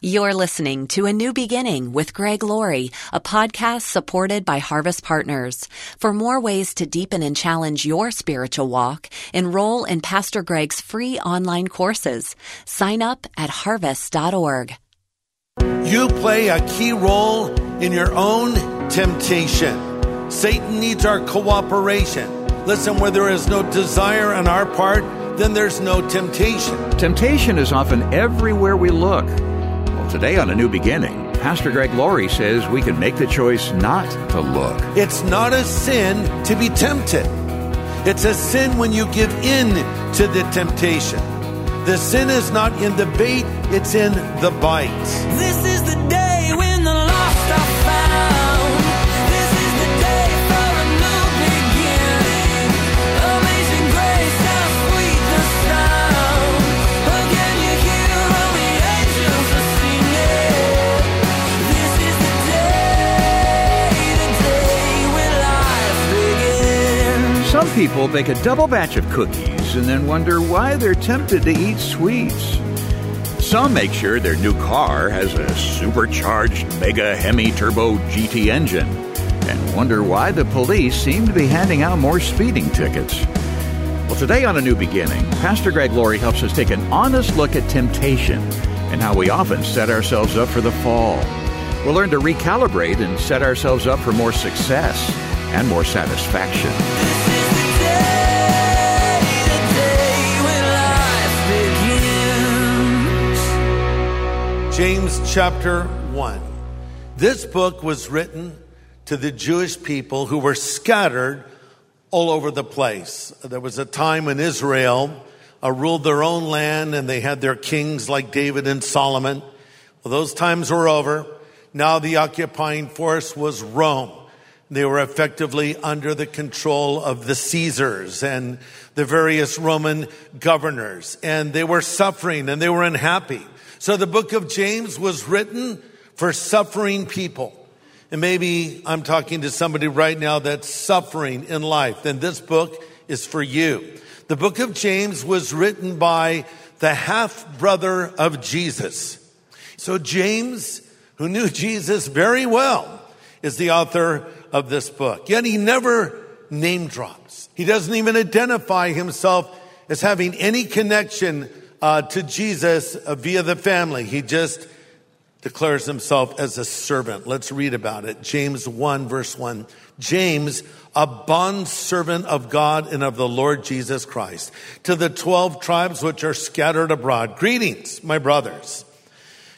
You're listening to A New Beginning with Greg Laurie, a podcast supported by Harvest Partners. For more ways to deepen and challenge your spiritual walk, enroll in Pastor Greg's free online courses. Sign up at harvest.org. You play a key role in your own temptation. Satan needs our cooperation. Listen, where there is no desire on our part, then there's no temptation. Temptation is often everywhere we look. Today on A New Beginning, Pastor Greg Laurie says we can make the choice not to look. It's not a sin to be tempted. It's a sin when you give in to the temptation. The sin is not in the bait, it's in the bite. This is the day when the lost are found. This is the day for a new beginning. Amazing grace, how sweet the sound. Oh, can you hear all the angels are singing? Some people bake a double batch of cookies and then wonder why they're tempted to eat sweets. Some make sure their new car has a supercharged mega Hemi turbo GT engine and wonder why the police seem to be handing out more speeding tickets. Well, today on A New Beginning, Pastor Greg Laurie helps us take an honest look at temptation and how we often set ourselves up for the fall. We'll learn to recalibrate and set ourselves up for more success and more satisfaction. James chapter 1. This book was written to the Jewish people who were scattered all over the place. There was a time when Israel ruled their own land and they had their kings like David and Solomon. Well, those times were over. Now the occupying force was Rome. They were effectively under the control of the Caesars and the various Roman governors. And they were suffering and they were unhappy. So the book of James was written for suffering people. And maybe I'm talking to somebody right now that's suffering in life. Then this book is for you. The book of James was written by the half-brother of Jesus. So James, who knew Jesus very well, is the author of this book. Yet he never name drops. He doesn't even identify himself as having any connection to Jesus via the family. He just declares himself as a servant. Let's read about it. James 1, verse 1. James, a bondservant of God and of the Lord Jesus Christ, to the 12 tribes which are scattered abroad. Greetings, my brothers.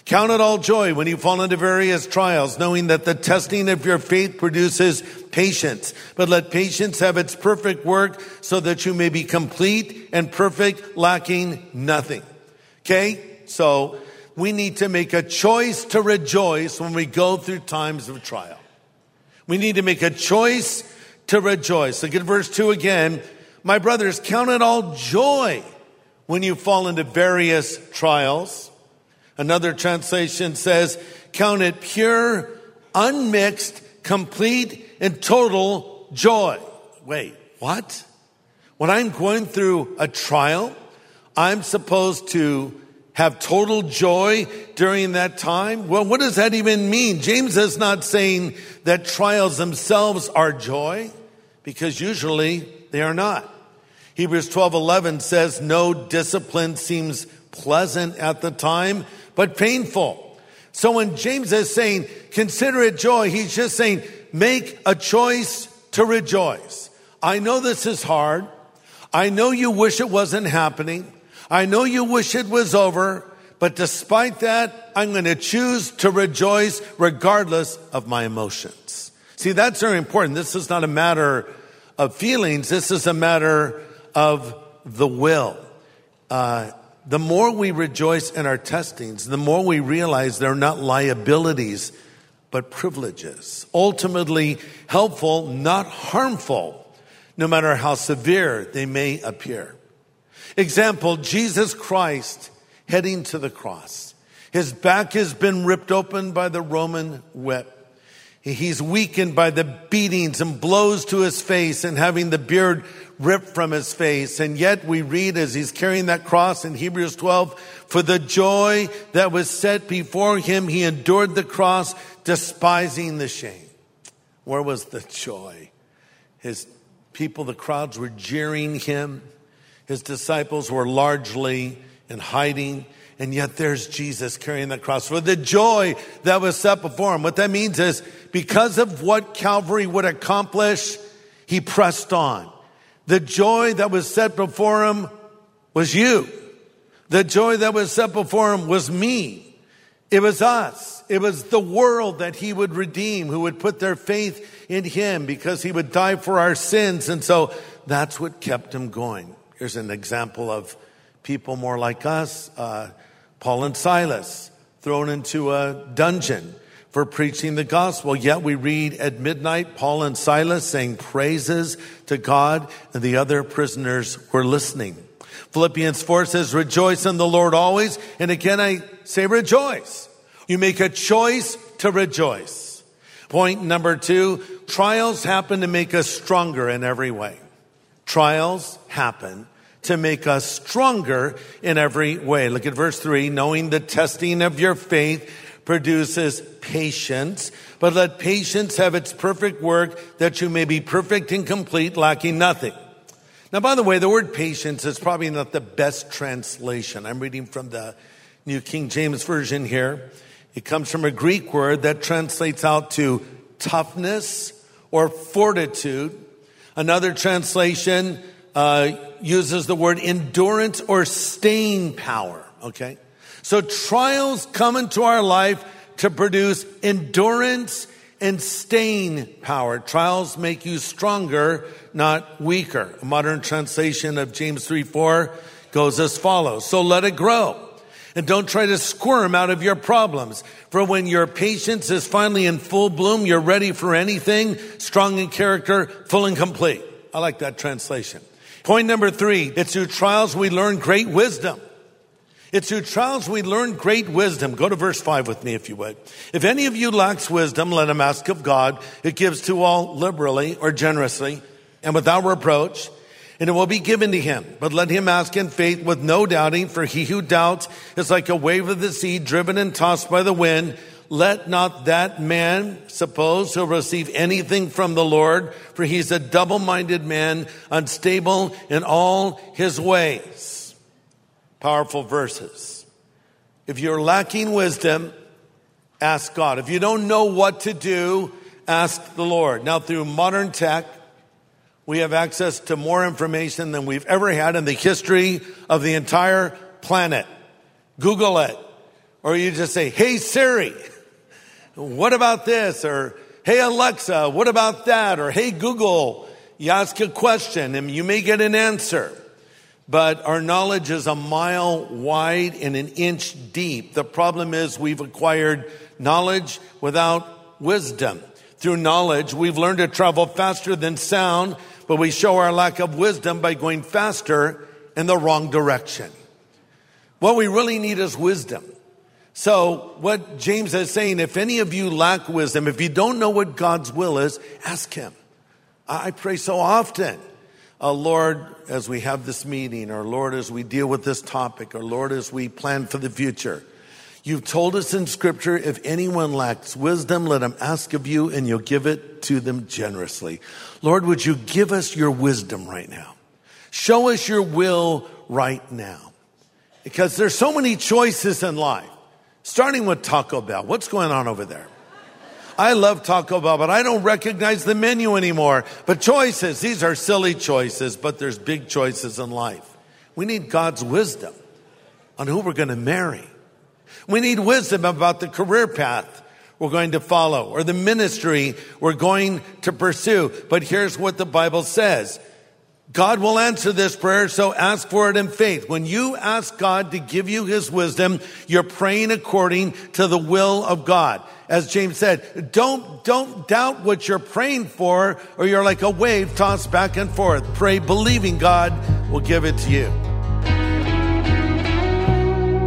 Count it all joy when you fall into various trials, knowing that the testing of your faith produces patience. But let patience have its perfect work, so that you may be complete and perfect, lacking nothing. Okay? So we need to make a choice to rejoice when we go through times of trial. We need to make a choice to rejoice. Look at verse 2 again. My brothers, count it all joy when you fall into various trials. Another translation says, count it pure, unmixed, complete, and total joy. Wait, what? When I'm going through a trial, I'm supposed to have total joy during that time? Well, what does that even mean? James is not saying that trials themselves are joy, because usually they are not. Hebrews 12:11 says, no discipline seems pleasant at the time, but painful. So when James is saying, consider it joy, he's just saying, make a choice to rejoice. I know this is hard. I know you wish it wasn't happening. I know you wish it was over. But despite that, I'm going to choose to rejoice regardless of my emotions. See, that's very important. This is not a matter of feelings. This is a matter of the will. The more we rejoice in our testings, the more we realize they're not liabilities, but privileges. Ultimately helpful, not harmful, no matter how severe they may appear. Example, Jesus Christ heading to the cross. His back has been ripped open by the Roman whip. He's weakened by the beatings and blows to his face and having the beard ripped from his face. And yet we read as he's carrying that cross in Hebrews 12, for the joy that was set before him, he endured the cross, despising the shame. Where was the joy? His people, the crowds were jeering him. His disciples were largely in hiding. And yet there's Jesus carrying the cross for the joy that was set before him. What that means is because of what Calvary would accomplish, he pressed on. The joy that was set before him was you. The joy that was set before him was me. It was us. It was the world that he would redeem, who would put their faith in him because he would die for our sins. And so that's what kept him going. Here's an example of people more like us, Paul and Silas, thrown into a dungeon for preaching the gospel. Yet we read at midnight, Paul and Silas sang praises to God, and the other prisoners were listening. Philippians 4 says, rejoice in the Lord always. And again, I say rejoice. You make a choice to rejoice. Point number 2, trials happen to make us stronger in every way. Trials happen to make us stronger in every way. Look at verse 3. Knowing the testing of your faith produces patience, but let patience have its perfect work, that you may be perfect and complete, lacking nothing. Now, by the way, the word patience is probably not the best translation. I'm reading from the New King James Version here. It comes from a Greek word that translates out to toughness or fortitude. Another translation uses the word endurance or staying power, okay? So trials come into our life to produce endurance and staying power. Trials make you stronger, not weaker. A modern translation of James 3:4 goes as follows. So let it grow, and don't try to squirm out of your problems. For when your patience is finally in full bloom, you're ready for anything, strong in character, full and complete. I like that translation. Point number 3, it's through trials we learn great wisdom. It's through trials we learn great wisdom. Go to verse 5 with me if you would. If any of you lacks wisdom, let him ask of God, who gives to all liberally or generously and without reproach, and it will be given to him. But let him ask in faith with no doubting, for he who doubts is like a wave of the sea driven and tossed by the wind. Let not that man suppose he'll receive anything from the Lord, for he's a double-minded man, unstable in all his ways. Powerful verses. If you're lacking wisdom, ask God. If you don't know what to do, ask the Lord. Now, through modern tech, we have access to more information than we've ever had in the history of the entire planet. Google it. Or you just say, hey, Siri, what about this? Or, hey, Alexa, what about that? Or, hey, Google, you ask a question and you may get an answer. But our knowledge is a mile wide and an inch deep. The problem is we've acquired knowledge without wisdom. Through knowledge, we've learned to travel faster than sound, but we show our lack of wisdom by going faster in the wrong direction. What we really need is wisdom. So what James is saying, if any of you lack wisdom, if you don't know what God's will is, ask him. I pray so often, Lord, as we have this meeting, or Lord, as we deal with this topic, or Lord, as we plan for the future, you've told us in Scripture, if anyone lacks wisdom, let him ask of you, and you'll give it to them generously. Lord, would you give us your wisdom right now? Show us your will right now. Because there's so many choices in life. Starting with Taco Bell. What's going on over there? I love Taco Bell, but I don't recognize the menu anymore. But choices, these are silly choices, but there's big choices in life. We need God's wisdom on who we're going to marry. We need wisdom about the career path we're going to follow or the ministry we're going to pursue. But here's what the Bible says. God will answer this prayer, so ask for it in faith. When you ask God to give you his wisdom, you're praying according to the will of God. As James said, don't doubt what you're praying for, or you're like a wave tossed back and forth. Pray believing God will give it to you.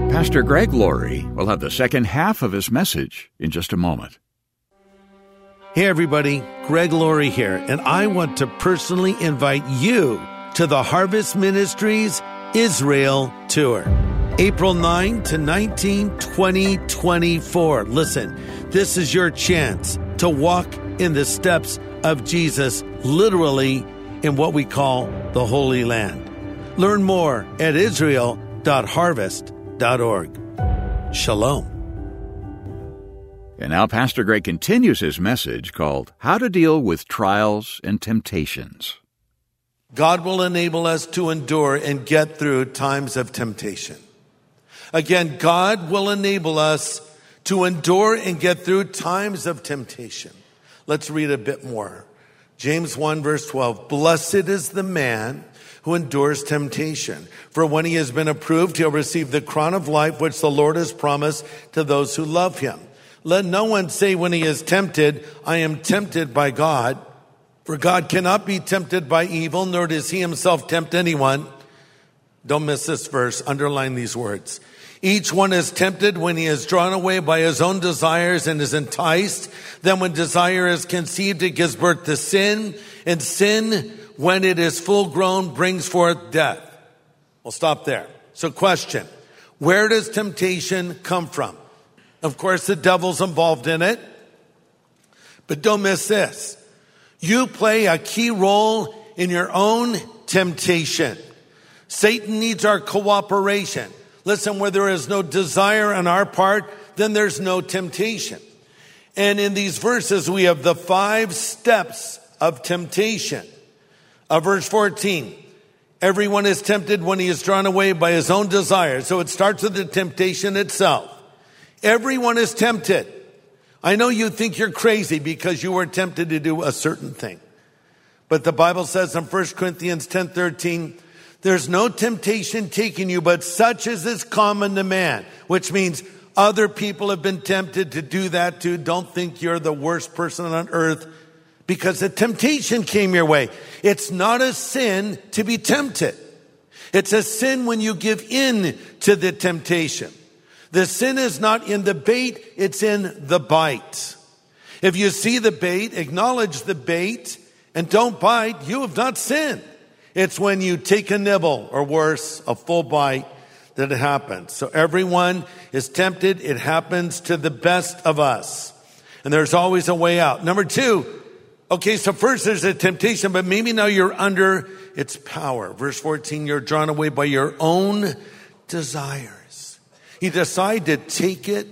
Pastor Greg Laurie will have the second half of his message in just a moment. Hey everybody, Greg Laurie here, and I want to personally invite you to the Harvest Ministries Israel Tour. April 9 to 19, 2024. Listen, this is your chance to walk in the steps of Jesus, literally in what we call the Holy Land. Learn more at israel.harvest.org. Shalom. And now Pastor Greg continues his message called How to Deal with Trials and Temptations. God will enable us to endure and get through times of temptation. Again, God will enable us to endure and get through times of temptation. Let's read a bit more. James 1 verse 12, "Blessed is the man who endures temptation. For when he has been approved, he'll receive the crown of life which the Lord has promised to those who love him. Let no one say when he is tempted, I am tempted by God. For God cannot be tempted by evil, nor does he himself tempt anyone." Don't miss this verse. Underline these words. "Each one is tempted when he is drawn away by his own desires and is enticed. Then when desire is conceived, it gives birth to sin. And sin, when it is full grown, brings forth death." We'll stop there. So question, where does temptation come from? Of course, the devil's involved in it. But don't miss this. You play a key role in your own temptation. Satan needs our cooperation. Listen, where there is no desire on our part, then there's no temptation. And in these verses, we have the 5 steps of temptation. Verse 14, everyone is tempted when he is drawn away by his own desire. So it starts with the temptation itself. Everyone is tempted. I know you think you're crazy because you were tempted to do a certain thing. But the Bible says in 1 Corinthians 10:13, "There's no temptation taking you, but such as is common to man," which means other people have been tempted to do that too. Don't think you're the worst person on earth because the temptation came your way. It's not a sin to be tempted. It's a sin when you give in to the temptation. The sin is not in the bait, it's in the bite. If you see the bait, acknowledge the bait, and don't bite, you have not sinned. It's when you take a nibble, or worse, a full bite, that it happens. So everyone is tempted. It happens to the best of us. And there's always a way out. Number 2, okay, so first there's a temptation, but maybe now you're under its power. Verse 14, you're drawn away by your own desire. He decided to take it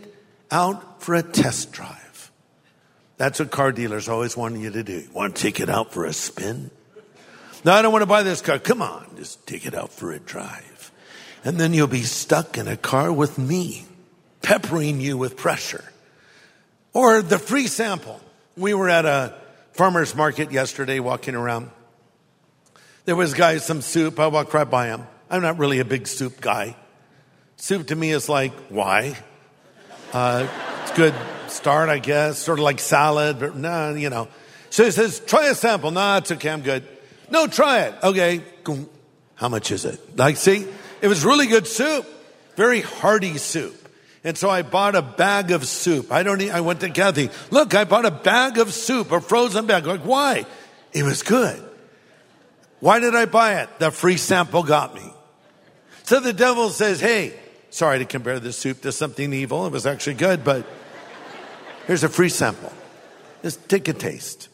out for a test drive. That's what car dealers always want you to do. You want to take it out for a spin? No, I don't want to buy this car. Come on, just take it out for a drive. And then you'll be stuck in a car with me, peppering you with pressure. Or the free sample. We were at a farmer's market yesterday walking around. There was a guy with some soup. I walked right by him. I'm not really a big soup guy. Soup to me is like, why? It's a good start, I guess. Sort of like salad, but no, you know. So he says, try a sample. No, it's okay, I'm good. No, try it. Okay. How much is it? Like, see, it was really good soup. Very hearty soup. And so I bought a bag of soup. I went to Kathy. Look, I bought a bag of soup, a frozen bag. Like, why? It was good. Why did I buy it? The free sample got me. So the devil says, hey, sorry to compare this soup to something evil. It was actually good, but here's a free sample. Just take a taste.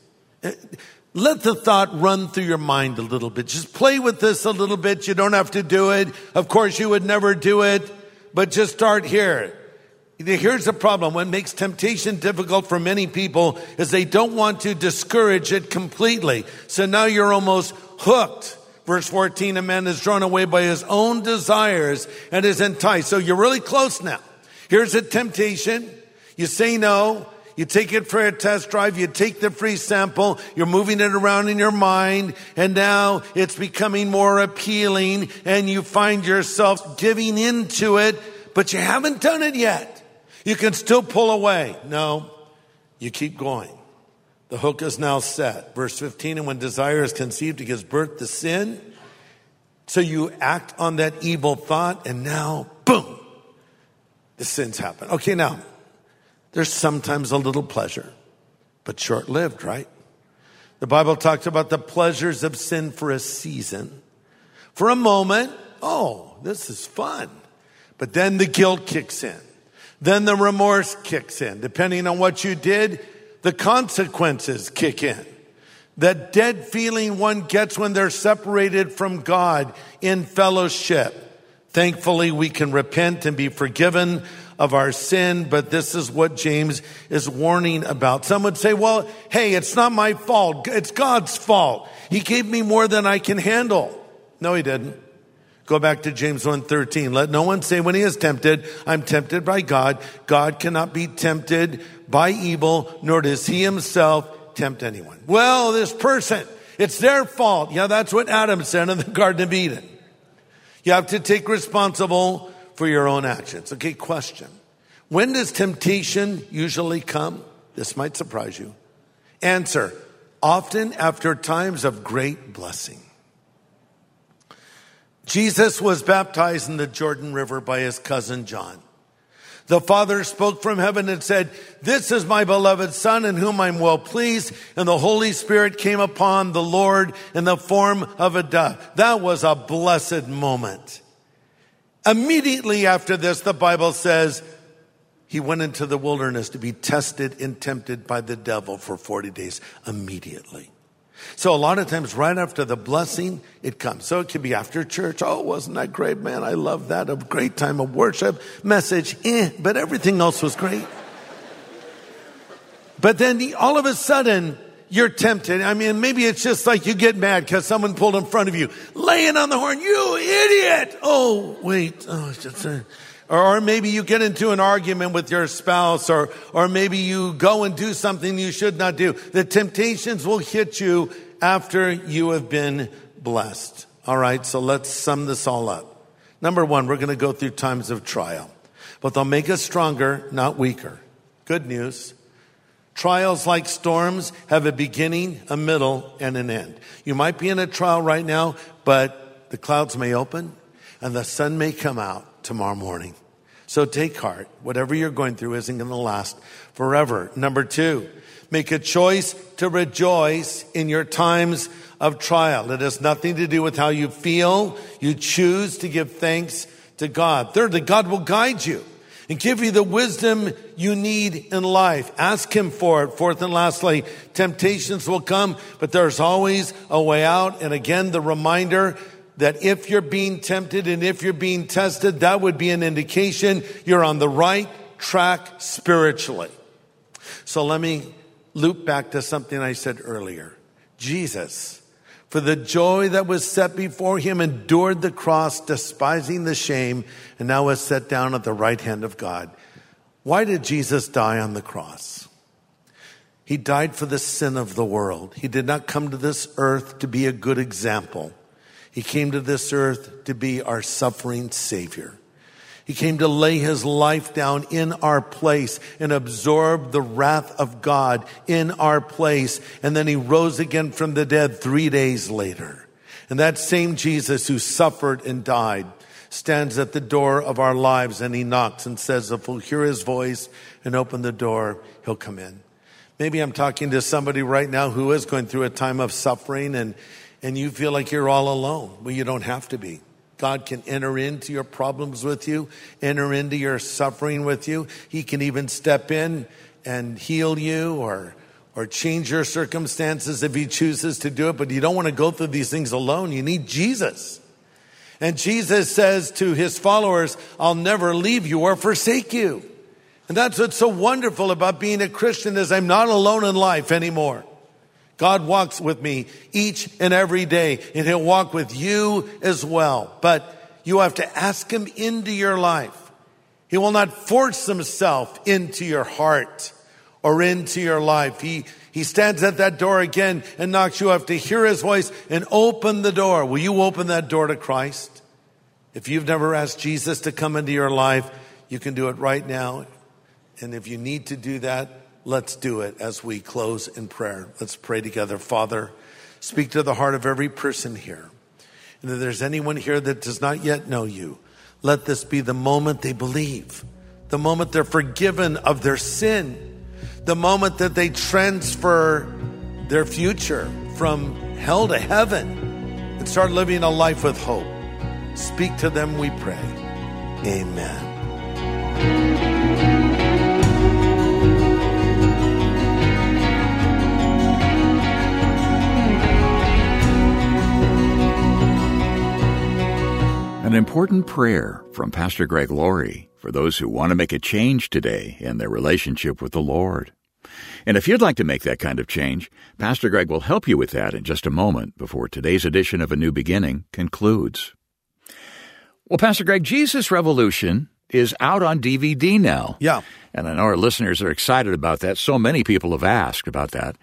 Let the thought run through your mind a little bit. Just play with this a little bit. You don't have to do it. Of course, you would never do it, but just start here. Here's the problem. What makes temptation difficult for many people is they don't want to discourage it completely. So now you're almost hooked. Verse 14, a man is drawn away by his own desires and is enticed. So you're really close now. Here's a temptation. You say no. You take it for a test drive. You take the free sample. You're moving it around in your mind. And now it's becoming more appealing. And you find yourself giving into it. But you haven't done it yet. You can still pull away. No, you keep going. The hook is now set. Verse 15, and when desire is conceived, it gives birth to sin. So you act on that evil thought, and now, boom, the sins happen. Okay, now, there's sometimes a little pleasure. but short-lived, right? The Bible talks about the pleasures of sin for a season. For a moment, oh, this is fun. But then the guilt kicks in. Then the remorse kicks in. Depending on what you did, the consequences kick in. That dead feeling one gets when they're separated from God in fellowship. Thankfully, we can repent and be forgiven of our sin, but this is what James is warning about. Some would say, well, hey, it's not my fault. It's God's fault. He gave me more than I can handle. No, he didn't. Go back to James 1:13. Let no one say when he is tempted, I'm tempted by God. God cannot be tempted by evil, nor does he himself tempt anyone. Well, this person, it's their fault. Yeah, that's what Adam said in the Garden of Eden. You have to take responsible for your own actions. Okay, question. When does temptation usually come? This might surprise you. Answer, often after times of great blessing. Jesus was baptized in the Jordan River by his cousin John. The Father spoke from heaven and said, this is my beloved Son in whom I'm well pleased. And the Holy Spirit came upon the Lord in the form of a dove. That was a blessed moment. Immediately after this, the Bible says, he went into the wilderness to be tested and tempted by the devil for 40 days immediately. So a lot of times right after the blessing, it comes. So it could be after church. Oh, wasn't that great, man? I love that. A great time of worship, message, but everything else was great. But then all of a sudden, you're tempted. I mean, maybe it's just like you get mad because someone pulled in front of you, laying on the horn, you idiot. Oh, wait. Oh, it's just or maybe you get into an argument with your spouse, or maybe you go and do something you should not do. The temptations will hit you after you have been blessed. All right, so let's sum this all up. Number one, we're going to go through times of trial, but they'll make us stronger, not weaker. Good news. Trials like storms have a beginning, a middle, and an end. You might be in a trial right now, but the clouds may open and the sun may come out tomorrow morning. So take heart. Whatever you're going through isn't going to last forever. Number two, make a choice to rejoice in your times of trial. It has nothing to do with how you feel. You choose to give thanks to God. Thirdly, God will guide you and give you the wisdom you need in life. Ask him for it. Fourth and lastly, temptations will come, but there's always a way out. And again, the reminder that if you're being tempted and if you're being tested, that would be an indication you're on the right track spiritually. So let me loop back to something I said earlier. Jesus, for the joy that was set before him, endured the cross, despising the shame, and now is set down at the right hand of God. Why did Jesus die on the cross? He died for the sin of the world. He did not come to this earth to be a good example. He came to this earth to be our suffering Savior. He came to lay his life down in our place and absorb the wrath of God in our place. And then he rose again from the dead 3 days later. And that same Jesus who suffered and died stands at the door of our lives, and he knocks and says, if we'll hear his voice and open the door, he'll come in. Maybe I'm talking to somebody right now who is going through a time of suffering, and you feel like you're all alone. Well, you don't have to be. God can enter into your problems with you, enter into your suffering with you. He can even step in and heal you or change your circumstances if he chooses to do it. But you don't want to go through these things alone. You need Jesus. And Jesus says to his followers, I'll never leave you or forsake you. And that's what's so wonderful about being a Christian is I'm not alone in life anymore. God walks with me each and every day, and he'll walk with you as well. But you have to ask him into your life. He will not force himself into your heart or into your life. He stands at that door again and knocks. You have to hear his voice and open the door. Will you open that door to Christ? If you've never asked Jesus to come into your life, you can do it right now. And if you need to do that, let's do it as we close in prayer. Let's pray together. Father, speak to the heart of every person here. And if there's anyone here that does not yet know you, let this be the moment they believe, the moment they're forgiven of their sin, the moment that they transfer their future from hell to heaven and start living a life with hope. Speak to them, we pray. Amen. An important prayer from Pastor Greg Laurie for those who want to make a change today in their relationship with the Lord. And if you'd like to make that kind of change, Pastor Greg will help you with that in just a moment before today's edition of A New Beginning concludes. Well, Pastor Greg, Jesus Revolution is out on DVD now. Yeah. And I know our listeners are excited about that. So many people have asked about that.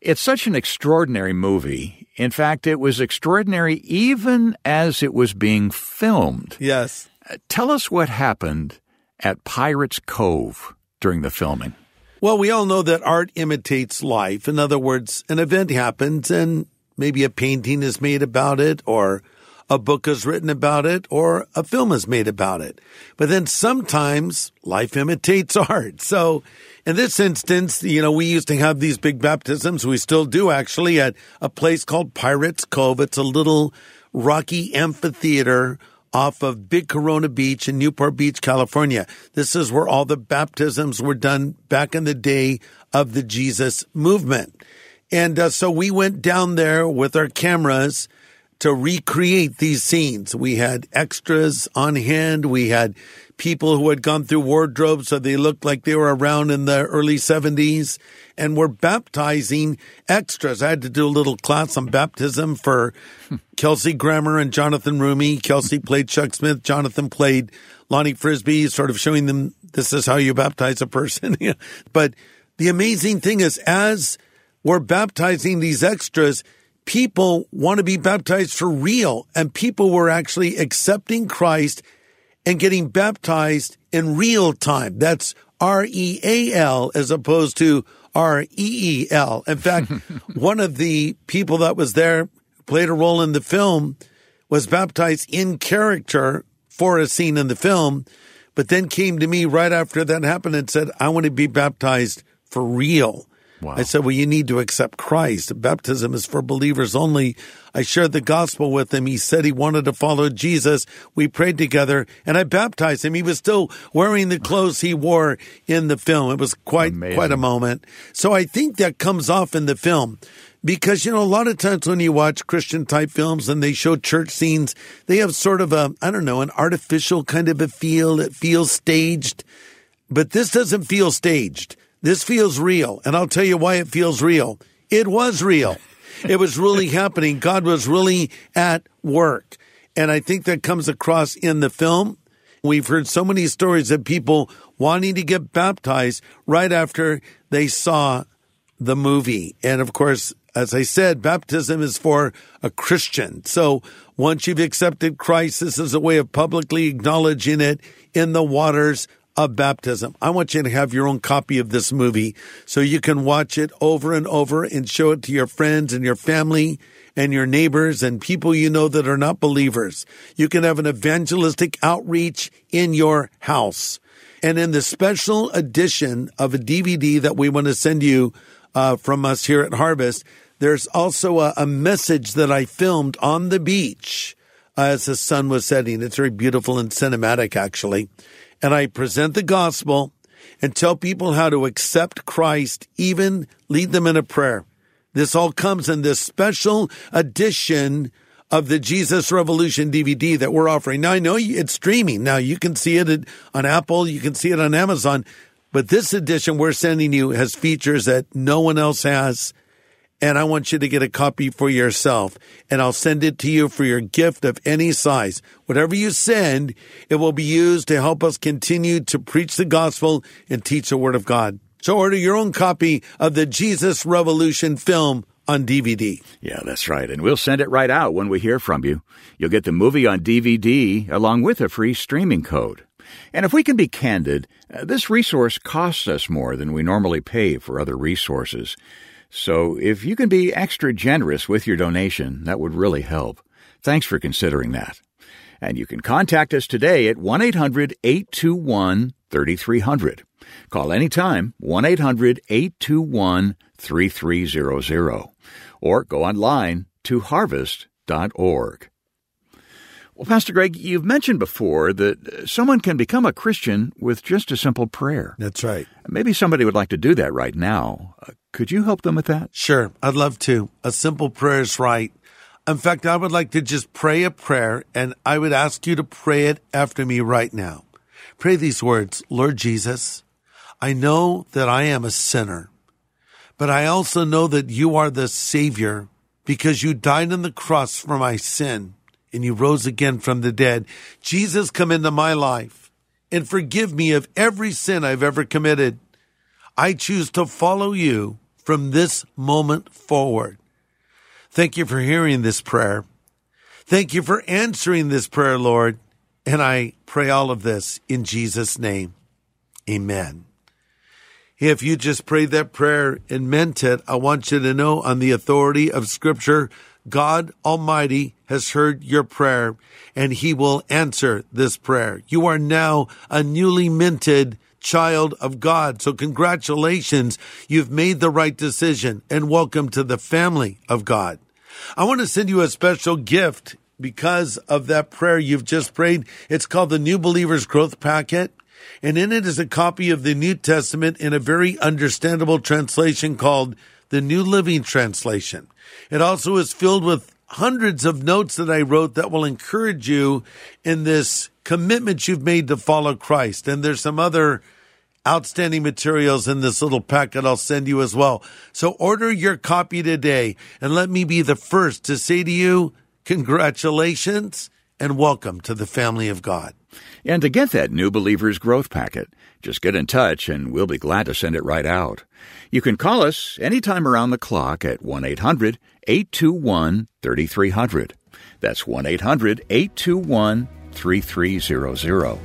It's such an extraordinary movie. In fact, it was extraordinary even as it was being filmed. Yes. Tell us what happened at Pirates Cove during the filming. Well, we all know that art imitates life. In other words, an event happens and maybe a painting is made about it, or a book is written about it, or a film is made about it. But then sometimes life imitates art. So in this instance, we used to have these big baptisms. We still do, actually, at a place called Pirates Cove. It's a little rocky amphitheater off of Big Corona Beach in Newport Beach, California. This is where all the baptisms were done back in the day of the Jesus movement. And so we went down there with our cameras to recreate these scenes. We had extras on hand. We had people who had gone through wardrobes so they looked like they were around in the early 70s, and were baptizing extras. I had to do a little class on baptism for Kelsey Grammer and Jonathan Roumie. Kelsey played Chuck Smith. Jonathan played Lonnie Frisbee, sort of showing them this is how you baptize a person. But the amazing thing is, as we're baptizing these extras, people want to be baptized for real, and people were actually accepting Christ and getting baptized in real time. That's R-E-A-L as opposed to R-E-E-L. In fact, one of the people that was there, played a role in the film, was baptized in character for a scene in the film, but then came to me right after that happened and said, I want to be baptized for real. Wow. I said, well, you need to accept Christ. Baptism is for believers only. I shared the gospel with him. He said he wanted to follow Jesus. We prayed together, and I baptized him. He was still wearing the clothes he wore in the film. It was quite a moment. So I think that comes off in the film because, a lot of times when you watch Christian-type films and they show church scenes, they have sort of an artificial kind of a feel. It feels staged, but this doesn't feel staged. This feels real, and I'll tell you why it feels real. It was real. It was really happening. God was really at work, and I think that comes across in the film. We've heard so many stories of people wanting to get baptized right after they saw the movie. And, of course, as I said, baptism is for a Christian. So once you've accepted Christ, this is a way of publicly acknowledging it in the waters of baptism. I want you to have your own copy of this movie so you can watch it over and over and show it to your friends and your family and your neighbors and people you know that are not believers. You can have an evangelistic outreach in your house. And in the special edition of a DVD that we want to send you from us here at Harvest, there's also a message that I filmed on the beach as the sun was setting. It's very beautiful and cinematic, actually. And I present the gospel and tell people how to accept Christ, even lead them in a prayer. This all comes in this special edition of the Jesus Revolution DVD that we're offering. Now, I know it's streaming. Now, you can see it on Apple. You can see it on Amazon. But this edition we're sending you has features that no one else has. And I want you to get a copy for yourself, and I'll send it to you for your gift of any size. Whatever you send, it will be used to help us continue to preach the gospel and teach the Word of God. So order your own copy of the Jesus Revolution film on DVD. Yeah, that's right. And we'll send it right out when we hear from you. You'll get the movie on DVD along with a free streaming code. And if we can be candid, this resource costs us more than we normally pay for other resources. So if you can be extra generous with your donation, that would really help. Thanks for considering that. And you can contact us today at 1-800-821-3300. Call anytime, 1-800-821-3300, or go online to harvest.org. Well, Pastor Greg, you've mentioned before that someone can become a Christian with just a simple prayer. That's right. Maybe somebody would like to do that right now. Could you help them with that? Sure, I'd love to. A simple prayer is right. In fact, I would like to just pray a prayer, and I would ask you to pray it after me right now. Pray these words: Lord Jesus, I know that I am a sinner, but I also know that you are the Savior because you died on the cross for my sin and you rose again from the dead. Jesus, come into my life and forgive me of every sin I've ever committed. I choose to follow you from this moment forward. Thank you for hearing this prayer. Thank you for answering this prayer, Lord. And I pray all of this in Jesus' name. Amen. If you just prayed that prayer and meant it, I want you to know, on the authority of Scripture, God Almighty has heard your prayer, and He will answer this prayer. You are now a newly minted child of God. So congratulations, you've made the right decision, and welcome to the family of God. I want to send you a special gift because of that prayer you've just prayed. It's called the New Believer's Growth Packet, and in it is a copy of the New Testament in a very understandable translation called the New Living Translation. It also is filled with hundreds of notes that I wrote that will encourage you in this commitment you've made to follow Christ. And there's some other outstanding materials in this little packet I'll send you as well. So order your copy today, and let me be the first to say to you, congratulations and welcome to the family of God. And to get that New Believer's Growth Packet, just get in touch and we'll be glad to send it right out. You can call us anytime around the clock at 1-800-821-3300. That's 1-800-821-3300.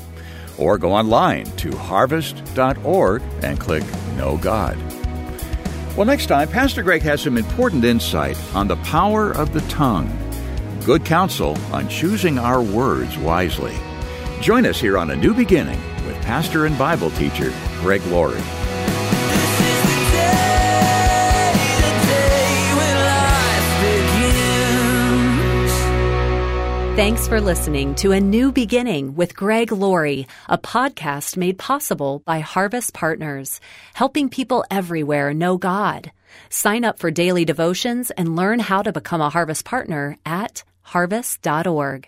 Or go online to harvest.org and click Know God. Well, next time, Pastor Greg has some important insight on the power of the tongue, good counsel on choosing our words wisely. Join us here on A New Beginning with pastor and Bible teacher Greg Laurie. Thanks for listening to A New Beginning with Greg Laurie, a podcast made possible by Harvest Partners, helping people everywhere know God. Sign up for daily devotions and learn how to become a Harvest Partner at harvest.org.